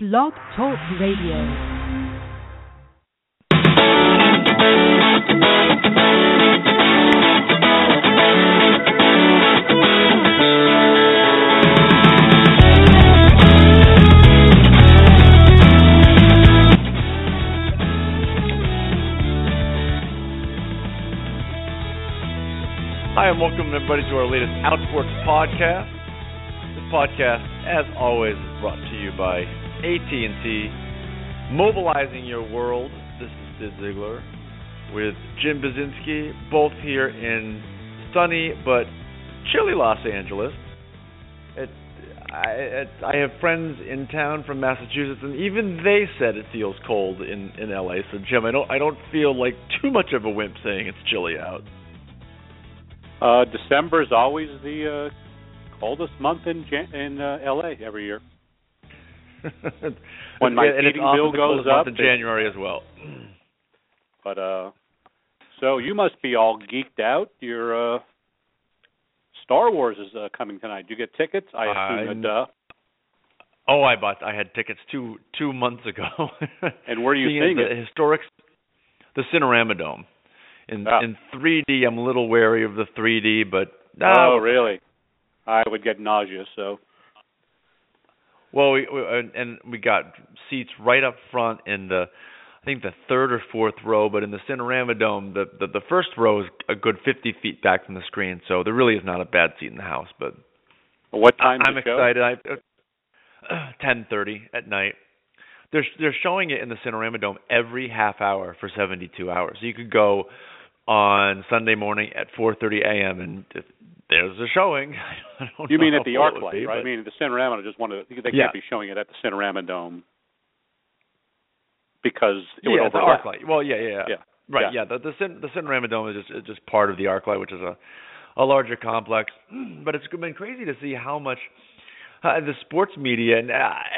Blog Talk Radio. Hi, and welcome, everybody, to our latest Outsports podcast. This podcast, as always, is brought to you by AT&T, mobilizing your world. This is Sid Ziegler with Jim Basinski, both here in sunny but chilly Los Angeles. I have friends in town from Massachusetts, and even they said it feels cold in LA. So, Jim, I don't feel like too much of a wimp saying it's chilly out. December is always the coldest month in LA every year. When my heating bill goes up in January as well. But so you must be all geeked out. Your Star Wars is coming tonight. Do you get tickets? I assume that. I had tickets two months ago. And where are you seeing it? The Cinerama Dome. In 3D, I'm a little wary of the 3D, but... No. Oh, really? I would get nausea, so... Well, we got seats right up front in the third or fourth row, but in the Cinerama Dome, the first row is a good 50 feet back from the screen, so there really is not a bad seat in the house, but... What time I'm excited. 10:30 at night. They're showing it in the Cinerama Dome every half hour for 72 hours. So you could go on Sunday morning at 4:30 a.m. and there's a showing. You mean at the ArcLight, right? I mean, the Cinerama just can't be showing it at the Cinerama Dome because it would overlap. The ArcLight. Well, yeah. Right, yeah. The Cinerama Dome is just part of the ArcLight, which is a larger complex. But it's been crazy to see how much the sports media and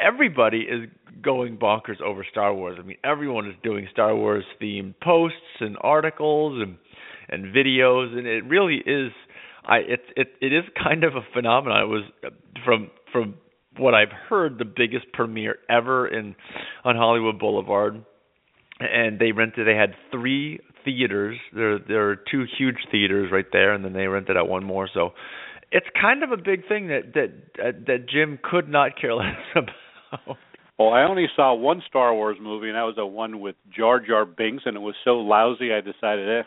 everybody is going bonkers over Star Wars. I mean, everyone is doing Star Wars themed posts and articles and videos, and it really is. It is kind of a phenomenon. It was from what I've heard the biggest premiere ever on Hollywood Boulevard, and they had three theaters. There are two huge theaters right there, and then they rented out one more. So. It's kind of a big thing that Jim could not care less about. Well, I only saw one Star Wars movie, and that was the one with Jar Jar Binks, and it was so lousy I decided,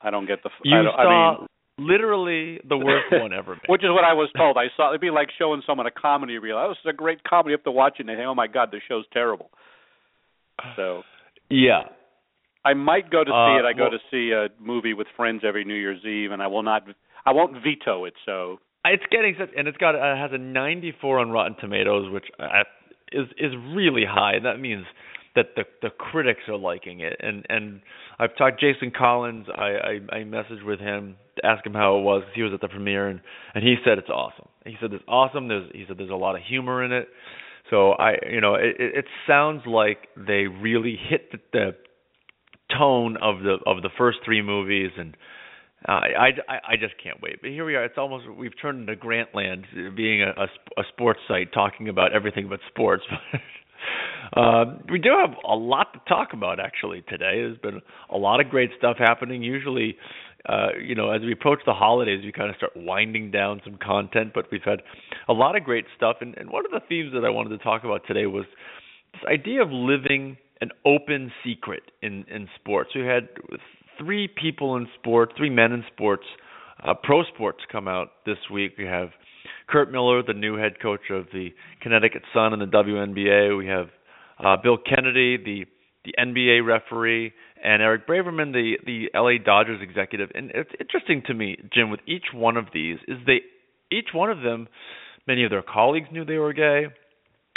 I don't get the... literally the worst one ever. Which is what I was told. I saw it'd be like showing someone a comedy reel. Oh, this is a great comedy. You have to watch it, and they say, oh, my God, this show's terrible. So... Yeah. I might go to see it. I go to see a movie with friends every New Year's Eve, and I won't veto it. So it's getting such, and it has a 94 on Rotten Tomatoes, which is really high. That means that the critics are liking it. And I've talked to Jason Collins. I messaged with him to ask him how it was, because he was at the premiere, and he said it's awesome. He said it's awesome. He said there's a lot of humor in it. So it sounds like they really hit the tone of the first three movies, and I just can't wait. But here we are. It's almost we've turned into Grantland, being a sports site talking about everything but sports. We do have a lot to talk about actually today. There's been a lot of great stuff happening. Usually, as we approach the holidays, we kind of start winding down some content, but we've had a lot of great stuff. And one of the themes that I wanted to talk about today was this idea of living an open secret in sports. We had three people in sports, three men in sports, pro sports come out this week. We have Curt Miller, the new head coach of the Connecticut Sun and the WNBA. We have Bill Kennedy, the NBA referee, and Erik Braverman, the LA Dodgers executive. And it's interesting to me, Jim, with each one of these, is each one of them, many of their colleagues knew they were gay.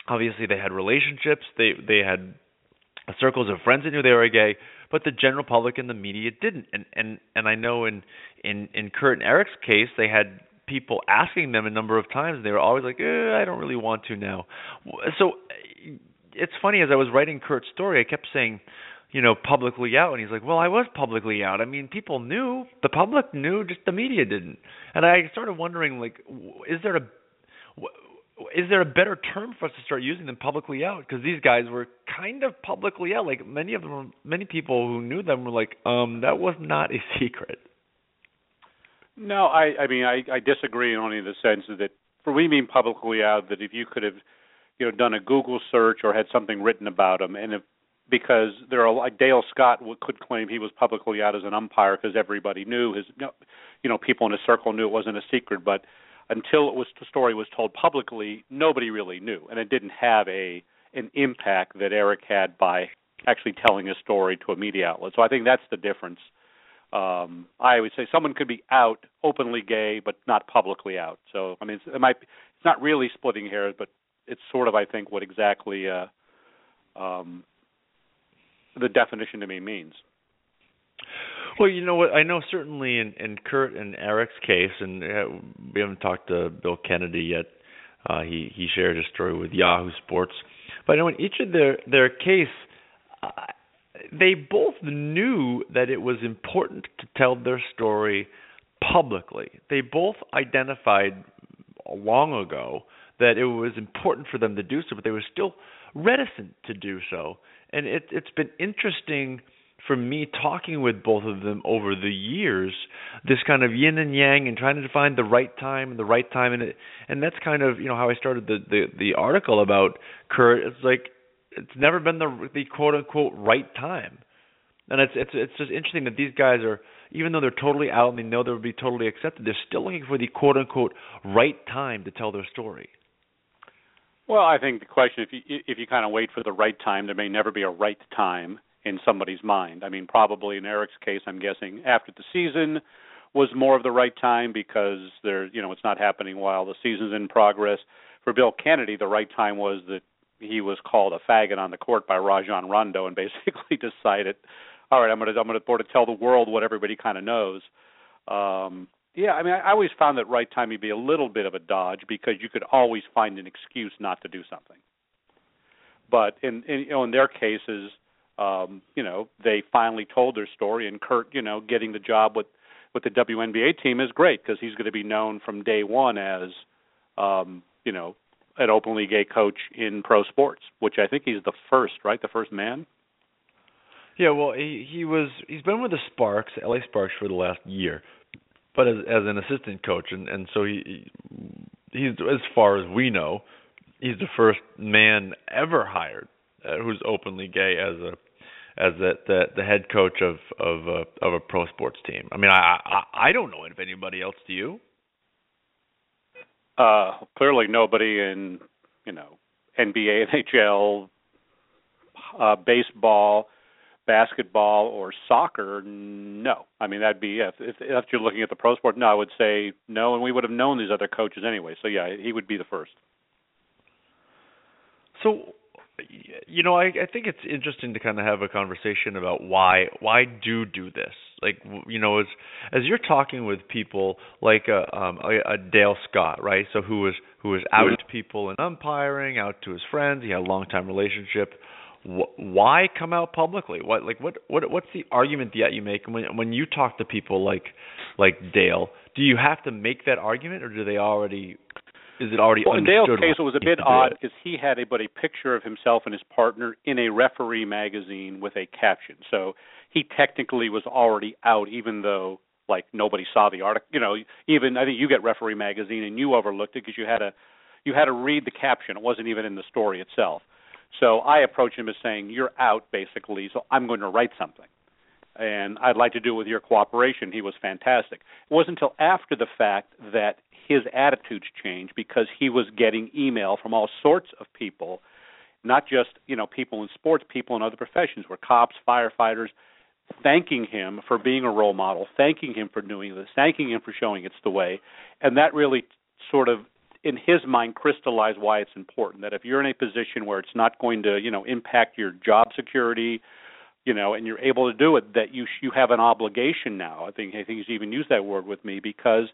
Obviously, they had relationships. They had circles of friends that knew they were gay, but the general public and the media didn't. And I know in Curt and Erik's case, they had people asking them a number of times, and they were always like, I don't really want to now. So it's funny, as I was writing Curt's story, I kept saying, publicly out. And he's like, well, I was publicly out. I mean, people knew, the public knew, just the media didn't. And I started wondering, like, is there is there a better term for us to start using than publicly out? Because these guys were kind of publicly out. Like many of them, many people who knew them were like, that was not a secret. No, I mean, I disagree only in the sense that for we mean publicly out that if you could have, you know, done a Google search or had something written about them, and if, because there are like Dale Scott could claim he was publicly out as an umpire because everybody knew his, you know, people in his circle knew it wasn't a secret, but until it was the story was told publicly, nobody really knew, and it didn't have an impact that Erik had by actually telling his story to a media outlet. So I think that's the difference. I would say someone could be out, openly gay, but not publicly out. So I mean, it's not really splitting hairs, but it's sort of I think what exactly the definition to me means. Well, you know what? I know certainly in Curt and Erik's case, and we haven't talked to Bill Kennedy yet. He shared his story with Yahoo Sports. But I know in each of their case, they both knew that it was important to tell their story publicly. They both identified long ago that it was important for them to do so, but they were still reticent to do so. And it's been interesting for me talking with both of them over the years, this kind of yin and yang and trying to find the right time. And that's kind of, you know, how I started the article about Curt. It's like, it's never been the quote unquote right time. And it's just interesting that these guys are, even though they're totally out and they know they'll be totally accepted, they're still looking for the quote unquote right time to tell their story. Well, I think the question, if you kind of wait for the right time, there may never be a right time in somebody's mind. I mean, probably in Erik's case, I'm guessing after the season was more of the right time because there, you know, it's not happening while the season's in progress. For Bill Kennedy, the right time was that he was called a faggot on the court by Rajon Rondo and basically decided, all right, I'm going to sort of tell the world what everybody kind of knows. Yeah, I mean, I always found that right time would be a little bit of a dodge because you could always find an excuse not to do something. But in you know, in their cases, you know, they finally told their story, and Curt, you know, getting the job with the WNBA team is great because he's going to be known from day one as, you know, an openly gay coach in pro sports, which I think he's the first, right? The first man. Yeah, well, he's been with the Sparks, LA Sparks, for the last year. But as an assistant coach, and so he's, as far as we know, he's the first man ever hired who's openly gay as the head coach of a pro sports team. I mean, I don't know if anybody else do you. Clearly, nobody in, you know, NBA, NHL, baseball, basketball or soccer, no. I mean, that'd be if you're looking at the pro sport, no, I would say no, and we would have known these other coaches anyway. So, yeah, he would be the first. So, you know, I think it's interesting to kind of have a conversation about why do this. Like, you know, as you're talking with people like a Dale Scott, right? So who was out to people in umpiring, out to his friends. He had a long-time relationship. Why come out publicly? What's the argument that you make when you talk to people like Dale? Do you have to make that argument, or do they already? Is it already? Well, in Dale's case, it was a bit odd because he had a picture of himself and his partner in a referee magazine with a caption. So he technically was already out, even though like nobody saw the article. You know, even I think you get referee magazine and you overlooked it because you had to read the caption. It wasn't even in the story itself. So I approached him as saying, you're out, basically, so I'm going to write something. And I'd like to do it with your cooperation. He was fantastic. It wasn't until after the fact that his attitudes changed because he was getting email from all sorts of people, not just, you know, people in sports, people in other professions, were cops, firefighters, thanking him for being a role model, thanking him for doing this, thanking him for showing it's the way. And that really sort of, in his mind, crystallize why it's important that if you're in a position where it's not going to, you know, impact your job security, you know, and you're able to do it, that you have an obligation now. I think he's even used that word with me because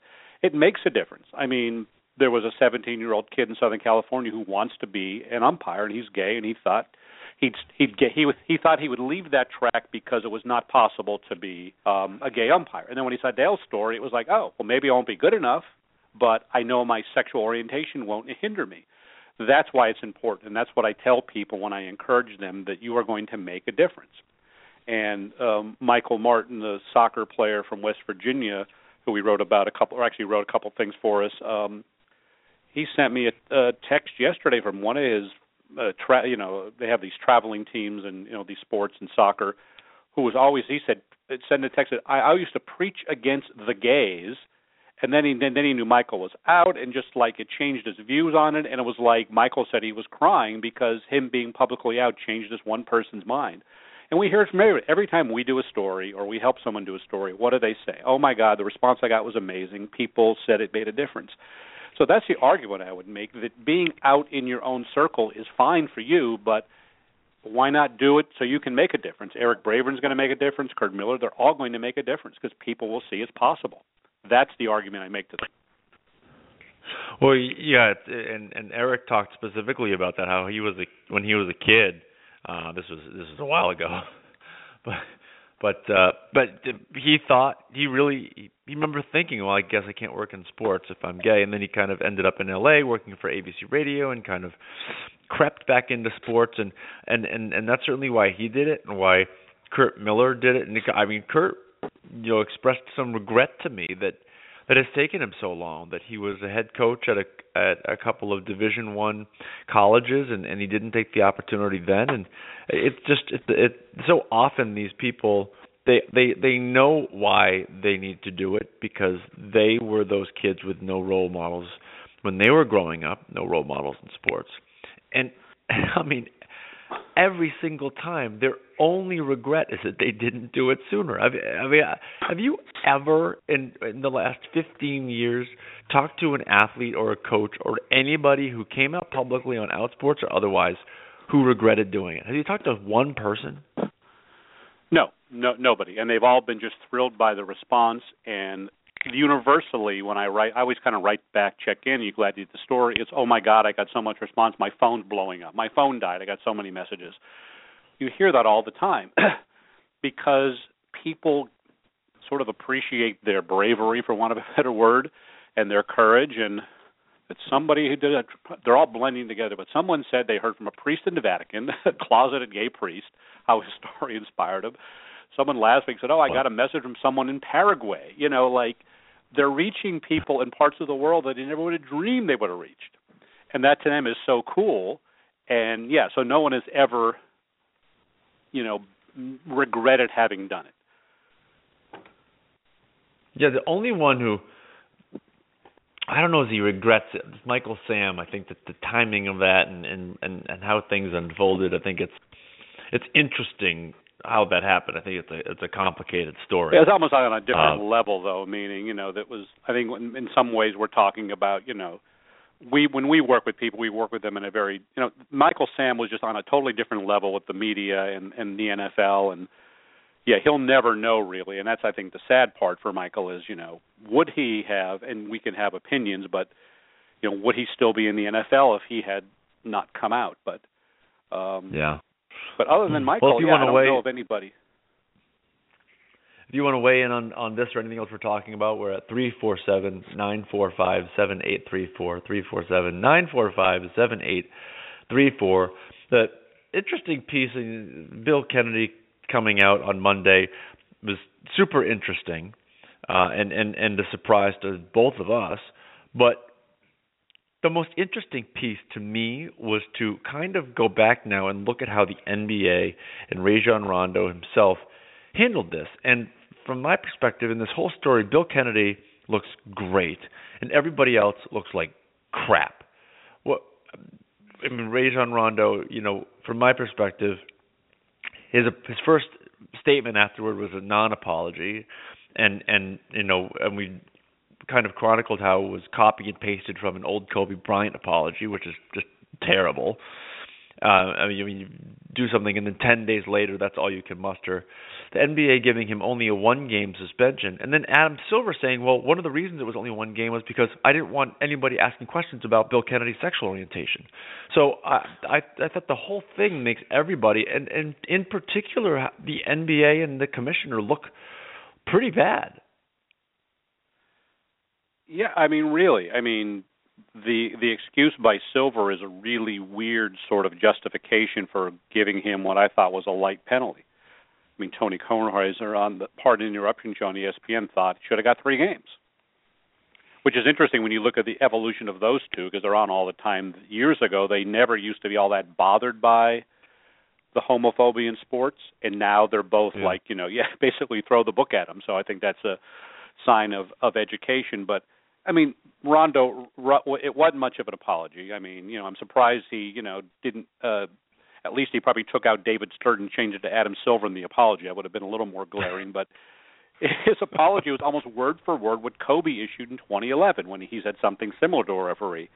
it makes a difference. I mean, there was a 17-year-old kid in Southern California who wants to be an umpire, and he's gay, and he thought he would leave that track because it was not possible to be a gay umpire. And then when he saw Dale's story, it was like, oh, well, maybe I won't be good enough, but I know my sexual orientation won't hinder me. That's why it's important, and that's what I tell people when I encourage them, that you are going to make a difference. And Michael Martin, the soccer player from West Virginia, who we wrote about wrote a couple things for us, he sent me a text yesterday from one of his, they have these traveling teams and, these sports and soccer, who was always, he said, send a text that I used to preach against the gays. And then he knew Michael was out, and just like it changed his views on it, and it was like Michael said he was crying because him being publicly out changed this one person's mind. And we hear it from every time we do a story or we help someone do a story, what do they say? Oh, my God, the response I got was amazing. People said it made a difference. So that's the argument I would make, that being out in your own circle is fine for you, but why not do it so you can make a difference? Erik Braverman is going to make a difference. Curt Miller, they're all going to make a difference because people will see it's possible. That's the argument I make to them. Well, yeah, and Erik talked specifically about that, how when he was a kid. This was a while ago, but he thought he remembered thinking, well, I guess I can't work in sports if I'm gay, and then he kind of ended up in L.A. working for ABC Radio and kind of crept back into sports, and that's certainly why he did it and why Curt Miller did it. And I mean, Curt, expressed some regret to me that has taken him so long, that he was a head coach at a couple of Division I colleges, and he didn't take the opportunity then. And it's just so often these people, they know why they need to do it, because they were those kids with no role models when they were growing up, no role models in sports. And, I mean, every single time their only regret is that they didn't do it sooner. I mean, have you ever in the last 15 years talked to an athlete or a coach or anybody who came out publicly on Outsports or otherwise who regretted doing it? Have you talked to one person? No, nobody. And they've all been just thrilled by the response. And universally, when I write, I always kind of write back, check in, are you glad you did the story? It's, oh my God, I got so much response, my phone's blowing up, my phone died, I got so many messages. You hear that all the time because people sort of appreciate their bravery, for want of a better word, and their courage, and it's somebody who did it. They're all blending together, but someone said they heard from a priest in the Vatican, a closeted gay priest, how his story inspired him. Someone last week said, oh, I got a message from someone in Paraguay. They're reaching people in parts of the world that they never would have dreamed they would have reached. And that to them is so cool. And, yeah, so no one has ever, regretted having done it. Yeah, the only one who, I don't know if he regrets it, it's Michael Sam. I think that the timing of that and how things unfolded, I think it's interesting how that happened. I think it's a complicated story. Yeah, it's almost on a different level, though. Meaning, that was, I think in some ways we're talking about, when we work with people, we work with them in a very, Michael Sam was just on a totally different level with the media and the NFL, and yeah, he'll never know really. And that's, I think, the sad part for Michael is, would he have, and we can have opinions, but would he still be in the NFL if he had not come out? But yeah. But other than Michael, I don't know of anybody. If you want to weigh in on this or anything else we're talking about, we're at 347-945-7834, 347-945-7834. The interesting piece, Bill Kennedy coming out on Monday, was super interesting and a surprise to both of us. But the most interesting piece to me was to kind of go back now and look at how the NBA and Rajon Rondo himself handled this. And from my perspective in this whole story, Bill Kennedy looks great, and everybody else looks like crap. Rajon Rondo, from my perspective, his first statement afterward was a non-apology, and we kind of chronicled how it was copied and pasted from an old Kobe Bryant apology, which is just terrible. You do something and then 10 days later, that's all you can muster. The NBA giving him only a one-game suspension. And then Adam Silver saying, well, one of the reasons it was only one game was because I didn't want anybody asking questions about Bill Kennedy's sexual orientation. So I thought the whole thing makes everybody, and in particular the NBA and the commissioner, look pretty bad. Yeah, I mean, really. I mean, the excuse by Silver is a really weird sort of justification for giving him what I thought was a light penalty. I mean, Tony Kornheiser on the Pardon Interruption show on ESPN thought he should have got 3 games, which is interesting when you look at the evolution of those two because they're on all the time. Years ago, they never used to be all that bothered by the homophobia in sports, and now they're both like, you know, basically throw the book at them. So I think that's a sign of education. But, I mean, Rondo, it wasn't much of an apology. I mean, you know, I'm surprised he, you know, didn't at least he probably took out David Stern and changed it to Adam Silver in the apology. That would have been a little more glaring, but his apology was almost word for word what Kobe issued in 2011 when he said something similar to a referee.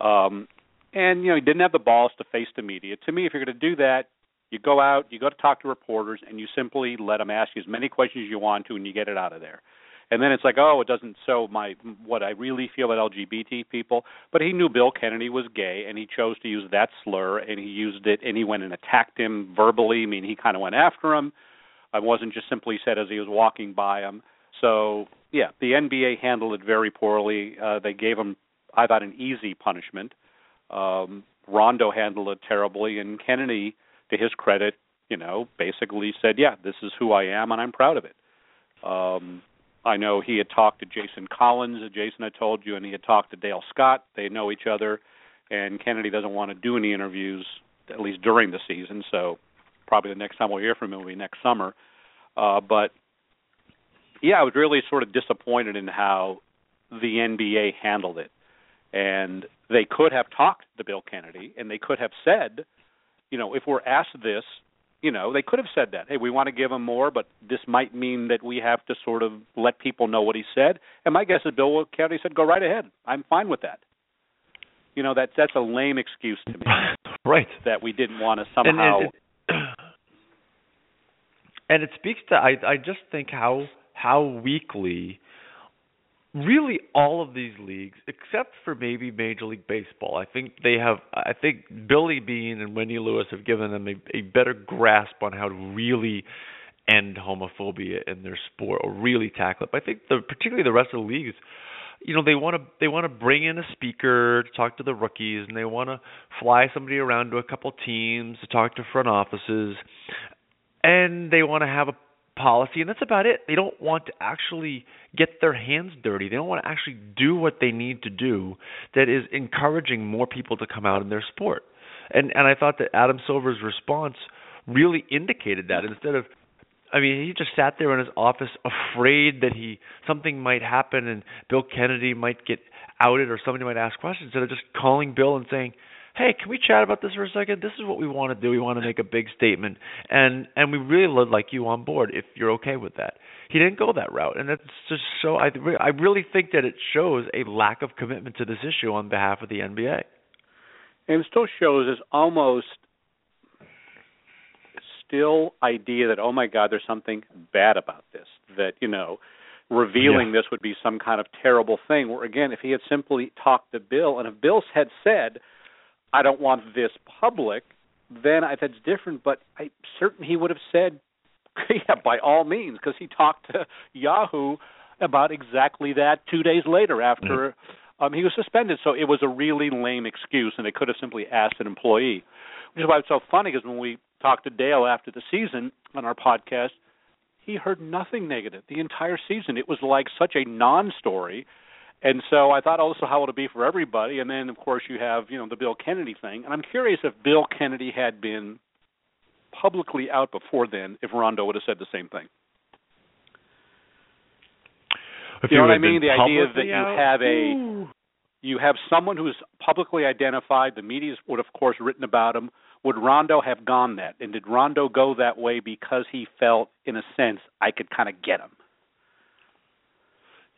And, you know, he didn't have the balls to face the media. To me, if you're going to do that, you go out, you go to talk to reporters, and you simply let them ask you as many questions as you want to, and you get it out of there. And then it's like, oh, it doesn't show what I really feel about LGBT people. But he knew Bill Kennedy was gay, and he chose to use that slur, and he used it, and he went and attacked him verbally. I mean, he kind of went after him. I wasn't just simply said as he was walking by him. So, yeah, the NBA handled it very poorly. They gave him, I thought, an easy punishment. Rondo handled it terribly, and Kennedy, to his credit, you know, basically said, yeah, this is who I am, and I'm proud of it. I know he had talked to Jason Collins, Jason I told you, and he had talked to Dale Scott. They know each other, and Kennedy doesn't want to do any interviews, at least during the season, so probably the next time we'll hear from him will be next summer. But, yeah, I was really sort of disappointed in how the NBA handled it. And they could have talked to Bill Kennedy, and they could have said, you know, if we're asked this, you know, they could have said that. Hey, we want to give him more, but this might mean that we have to sort of let people know what he said. And my guess is Bill Kennedy said, go right ahead. I'm fine with that. You know, that's a lame excuse to me. Right. That we didn't want to somehow. And it speaks to, I just think, how weakly really all of these leagues, except for maybe Major League Baseball, I think Billy Bean and Wendy Lewis have given them a better grasp on how to really end homophobia in their sport or really tackle it. But I think particularly the rest of the leagues, you know, they want to bring in a speaker to talk to the rookies, and they want to fly somebody around to a couple teams to talk to front offices, and they want to have a policy, and that's about it. They don't want to actually get their hands dirty. They don't want to actually do what they need to do that is encouraging more people to come out in their sport. And I thought that Adam Silver's response really indicated that. Instead of, I mean, he just sat there in his office afraid that something might happen and Bill Kennedy might get outed or somebody might ask questions, instead of just calling Bill and saying, hey, can we chat about this for a second? This is what we want to do. We want to make a big statement, and we really would like you on board if you're okay with that. He didn't go that route, and that's just so I really think that it shows a lack of commitment to this issue on behalf of the NBA. And it still shows this almost still idea that, oh, my God, there's something bad about this, that, you know, revealing this would be some kind of terrible thing, where, again, if he had simply talked to Bill, and if Bill had said, I don't want this public, then that's different. But I'm certain he would have said, yeah, by all means, because he talked to Yahoo about exactly that 2 days later after he was suspended. So it was a really lame excuse, and they could have simply asked an employee, which is why it's so funny, because when we talked to Dale after the season on our podcast, he heard nothing negative the entire season. It was like such a non-story. And so I thought also how it would be for everybody. And then, of course, you have, you know, the Bill Kennedy thing. And I'm curious if Bill Kennedy had been publicly out before then, if Rondo would have said the same thing. If you know what I mean? The idea that you have someone who's publicly identified, the media would, of course, written about him. Would Rondo have gone that? And did Rondo go that way because he felt, in a sense, I could kind of get him?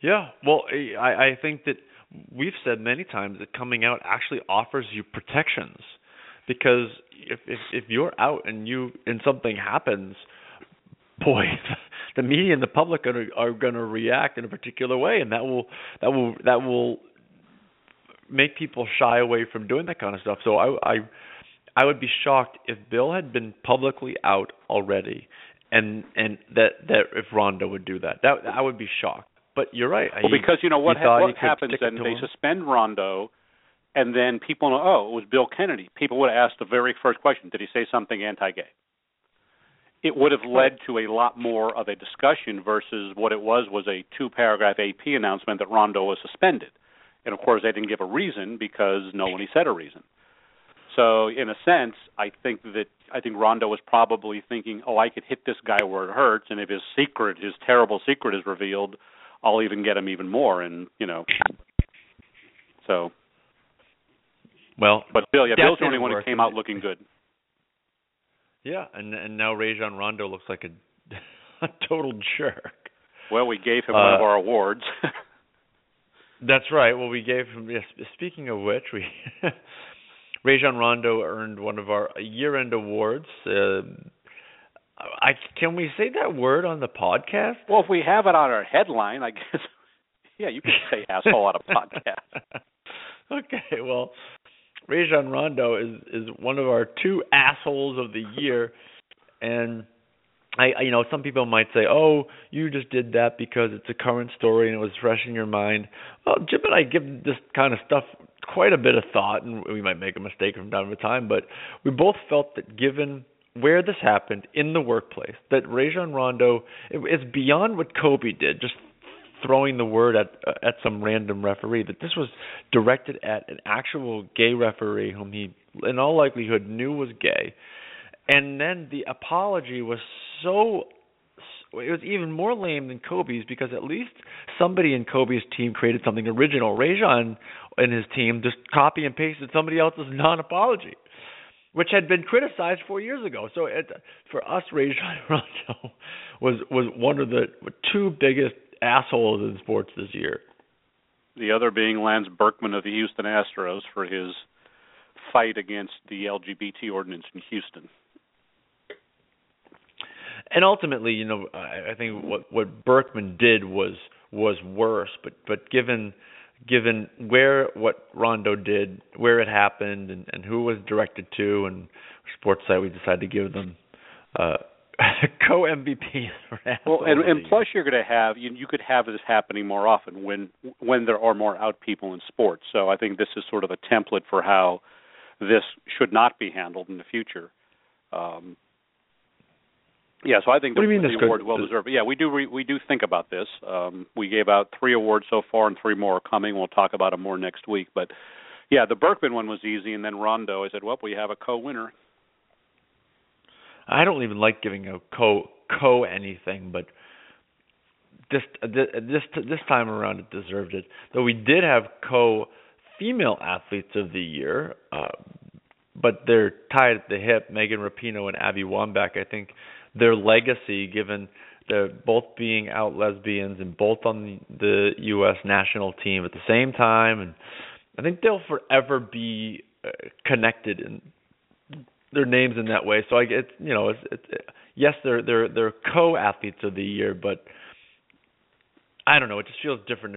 Yeah, well, I think that we've said many times that coming out actually offers you protections, because if you're out and something happens, boy, the media and the public are going to react in a particular way, and that will make people shy away from doing that kind of stuff. So I would be shocked if Bill had been publicly out already, and that if Rondo would do that. That I would be shocked. But you're right. Well, because, you know, what happens, and they suspend Rondo, and then people know, oh, it was Bill Kennedy. People would have asked the very first question, did he say something anti-gay? It would have led to a lot more of a discussion versus what it was a two-paragraph AP announcement that Rondo was suspended. And, of course, they didn't give a reason because no one said a reason. So, in a sense, I think Rondo was probably thinking, oh, I could hit this guy where it hurts, and if his terrible secret is revealed, I'll even get him even more. And, so. Well, but Bill's the only one who came out looking good. Yeah, and now Rajon Rondo looks like a total jerk. Well, we gave him one of our awards. That's right. Well, we gave him. Speaking of which, Rajon Rondo earned one of our year-end awards. Can we say that word on the podcast? Well, if we have it on our headline, I guess. Yeah, you can say asshole on a podcast. Okay, well, Rajon Rondo is one of our two assholes of the year, and I some people might say, oh, you just did that because it's a current story and it was fresh in your mind. Well, Jim and I give this kind of stuff quite a bit of thought, and we might make a mistake from time to time, but we both felt that given where this happened in the workplace, that Rajon Rondo is beyond what Kobe did, just throwing the word at some random referee, that this was directed at an actual gay referee whom he, in all likelihood, knew was gay. And then the apology was it was even more lame than Kobe's, because at least somebody in Kobe's team created something original. Rajon and his team just copy and pasted somebody else's non-apology, which had been criticized 4 years ago. So for us, Rajon Rondo was one of the two biggest assholes in sports this year. The other being Lance Berkman of the Houston Astros for his fight against the LGBT ordinance in Houston. And ultimately, I think what Berkman did was worse. But given what Rondo did, where it happened, and who it was directed to, and SportsSite, we decided to give them co-MVP. Well, and plus you're going to have you could have this happening more often when there are more out people in sports. So I think this is sort of a template for how this should not be handled in the future. So I think the award well deserved. Yeah, we do think about this. We gave out 3 awards so far, and 3 more are coming. We'll talk about them more next week. But yeah, the Berkman one was easy, and then Rondo. I said, well, we have a co-winner. I don't even like giving a co anything, but this time around it deserved it. Though we did have co-female athletes of the year, but they're tied at the hip. Megan Rapinoe and Abby Wambach. I think their legacy, given they're both being out lesbians and both on the U.S. national team at the same time, and I think they'll forever be connected in their names in that way. So yes, they're co-athletes of the year, but I don't know. It just feels different.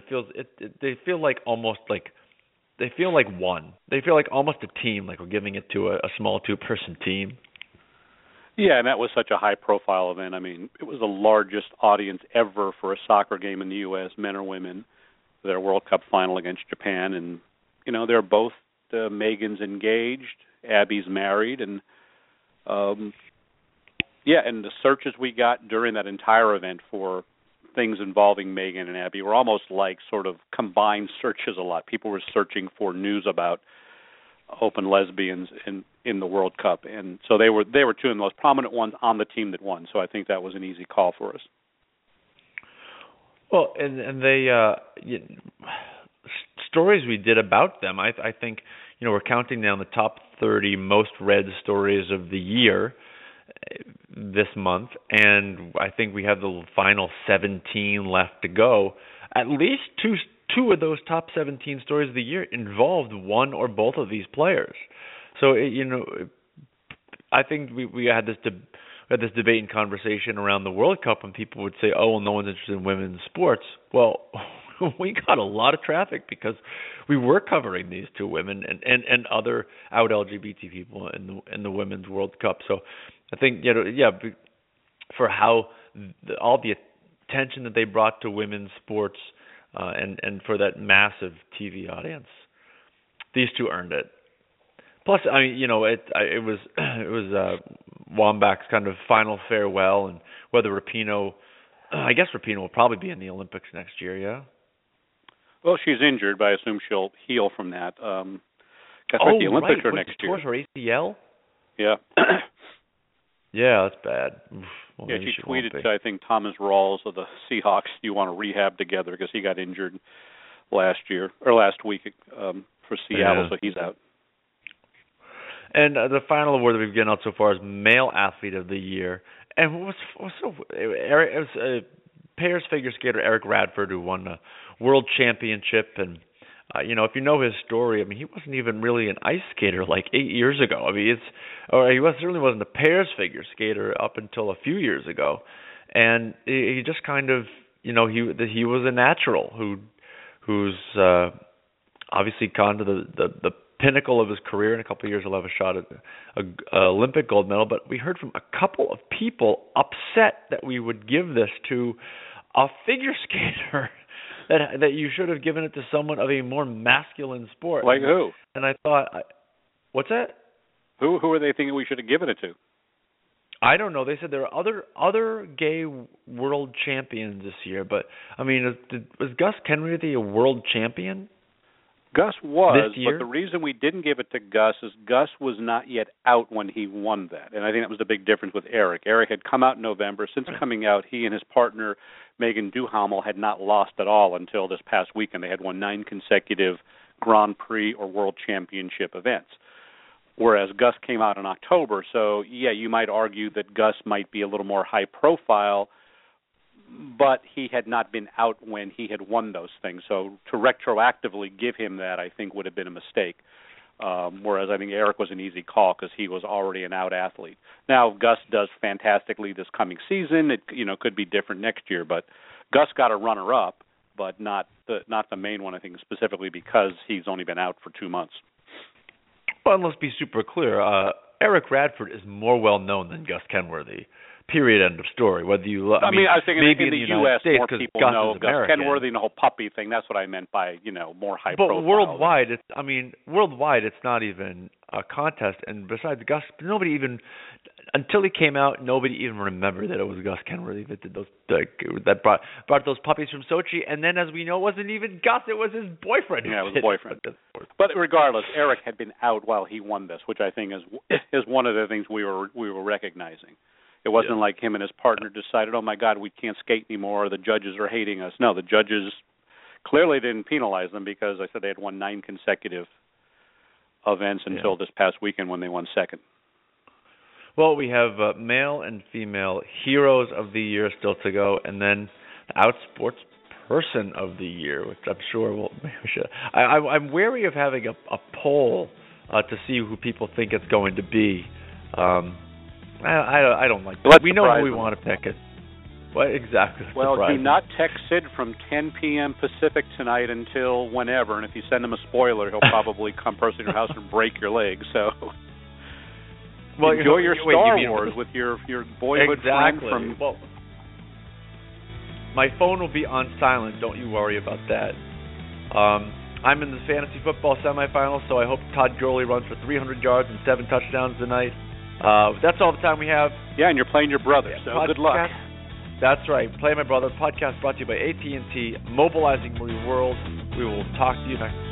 They feel like almost like they feel like one. They feel like almost a team. Like we're giving it to a small 2-person team. Yeah, and that was such a high-profile event. I mean, it was the largest audience ever for a soccer game in the U.S. Men or women, their World Cup final against Japan, and they're both Megan's engaged. Abby's married, and and the searches we got during that entire event for things involving Megan and Abby were almost like sort of combined searches a lot. People were searching for news about open lesbians in the World Cup, and so they were two of the most prominent ones on the team that won. So I think that was an easy call for us. Well, and they stories we did about them, I think. We're counting down the top 30 most read stories of the year this month, and I think we have the final 17 left to go. At least two of those top 17 stories of the year involved one or both of these players. So, I think we had this debate and conversation around the World Cup when people would say, oh, well, no one's interested in women's sports. Well, we got a lot of traffic because we were covering these two women and other out LGBT people in the Women's World Cup. So I think, for how all the attention that they brought to women's sports and for that massive TV audience. These two earned it. Plus, I mean, you know, it was Wambach's kind of final farewell, and whether Rapinoe, I guess Rapinoe will probably be in the Olympics next year, yeah. Well, she's injured, but I assume she'll heal from that. The Olympics are next year. Her ACL. Yeah. Yeah, that's bad. Well, yeah, she tweeted to, I think, Thomas Rawls of the Seahawks, you want to rehab together because he got injured last week for Seattle, yeah. So he's out. And the final award that we've given out so far is Male Athlete of the Year. And Pairs figure skater Erik Radford, who won the World Championship. And, you know, if you know his story, I mean, he wasn't even really an ice skater like 8 years ago. I mean, he certainly wasn't a pairs figure skater up until a few years ago. And he just kind of, you know, he was a natural who's obviously gone to the pinnacle of his career. In a couple of years, he'll have a shot at an Olympic gold medal. But we heard from a couple of people upset that we would give this to a figure skater, that you should have given it to someone of a more masculine sport. Like who? And I thought, what's that? Who are they thinking we should have given it to? I don't know. They said there are other gay world champions this year, but I mean, was Gus Kenworthy a world champion? Gus was, but the reason we didn't give it to Gus is Gus was not yet out when he won that, and I think that was the big difference with Erik. Erik had come out in November. Since coming out, he and his partner, Megan Duhamel, had not lost at all until this past weekend. They had won 9 consecutive Grand Prix or World Championship events, whereas Gus came out in October. So, yeah, you might argue that Gus might be a little more high profile, but he had not been out when he had won those things. So to retroactively give him that, I think, would have been a mistake, whereas I think Erik was an easy call because he was already an out athlete. Now, Gus does fantastically this coming season. It, you know, could be different next year, but Gus got a runner-up, but not the main one, I think, specifically because he's only been out for 2 months. Well, and let's be super clear. Erik Radford is more well-known than Gus Kenworthy. Period. End of story. Whether you, I was thinking maybe in the U.S. more people know Gus Kenworthy and the whole puppy thing. That's what I meant by, you know, more high profile. But worldwide, it's not even a contest. And besides Gus, nobody even, until he came out, nobody even remembered that it was Gus Kenworthy that did those, that brought those puppies from Sochi. And then, as we know, it wasn't even Gus; it was his boyfriend. Yeah, it was his boyfriend. But regardless, Erik had been out while he won this, which I think is one of the things we were recognizing. It wasn't like him and his partner decided, oh, my God, we can't skate anymore, or the judges are hating us. No, the judges clearly didn't penalize them because I said they had won 9 consecutive events until this past weekend when they won second. Well, we have male and female heroes of the year still to go, and then the Outsports Person of the Year, which I'm sure I'm wary of having a poll to see who people think it's going to be. I don't like that. Let's, we know who we want to pick it. Well, exactly. Well, do not text Sid from 10 p.m. Pacific tonight until whenever. And if you send him a spoiler, he'll probably come person to your house and break your leg. So well, enjoy your Star Wars with your boyhood friend. Well, my phone will be on silent. Don't you worry about that. I'm in the fantasy football semifinals, so I hope Todd Gurley runs for 300 yards and 7 touchdowns tonight. That's all the time we have. Yeah, and you're playing your brother, so good luck. That's right. Play My Brother podcast brought to you by AT&T, mobilizing the world. We will talk to you next time.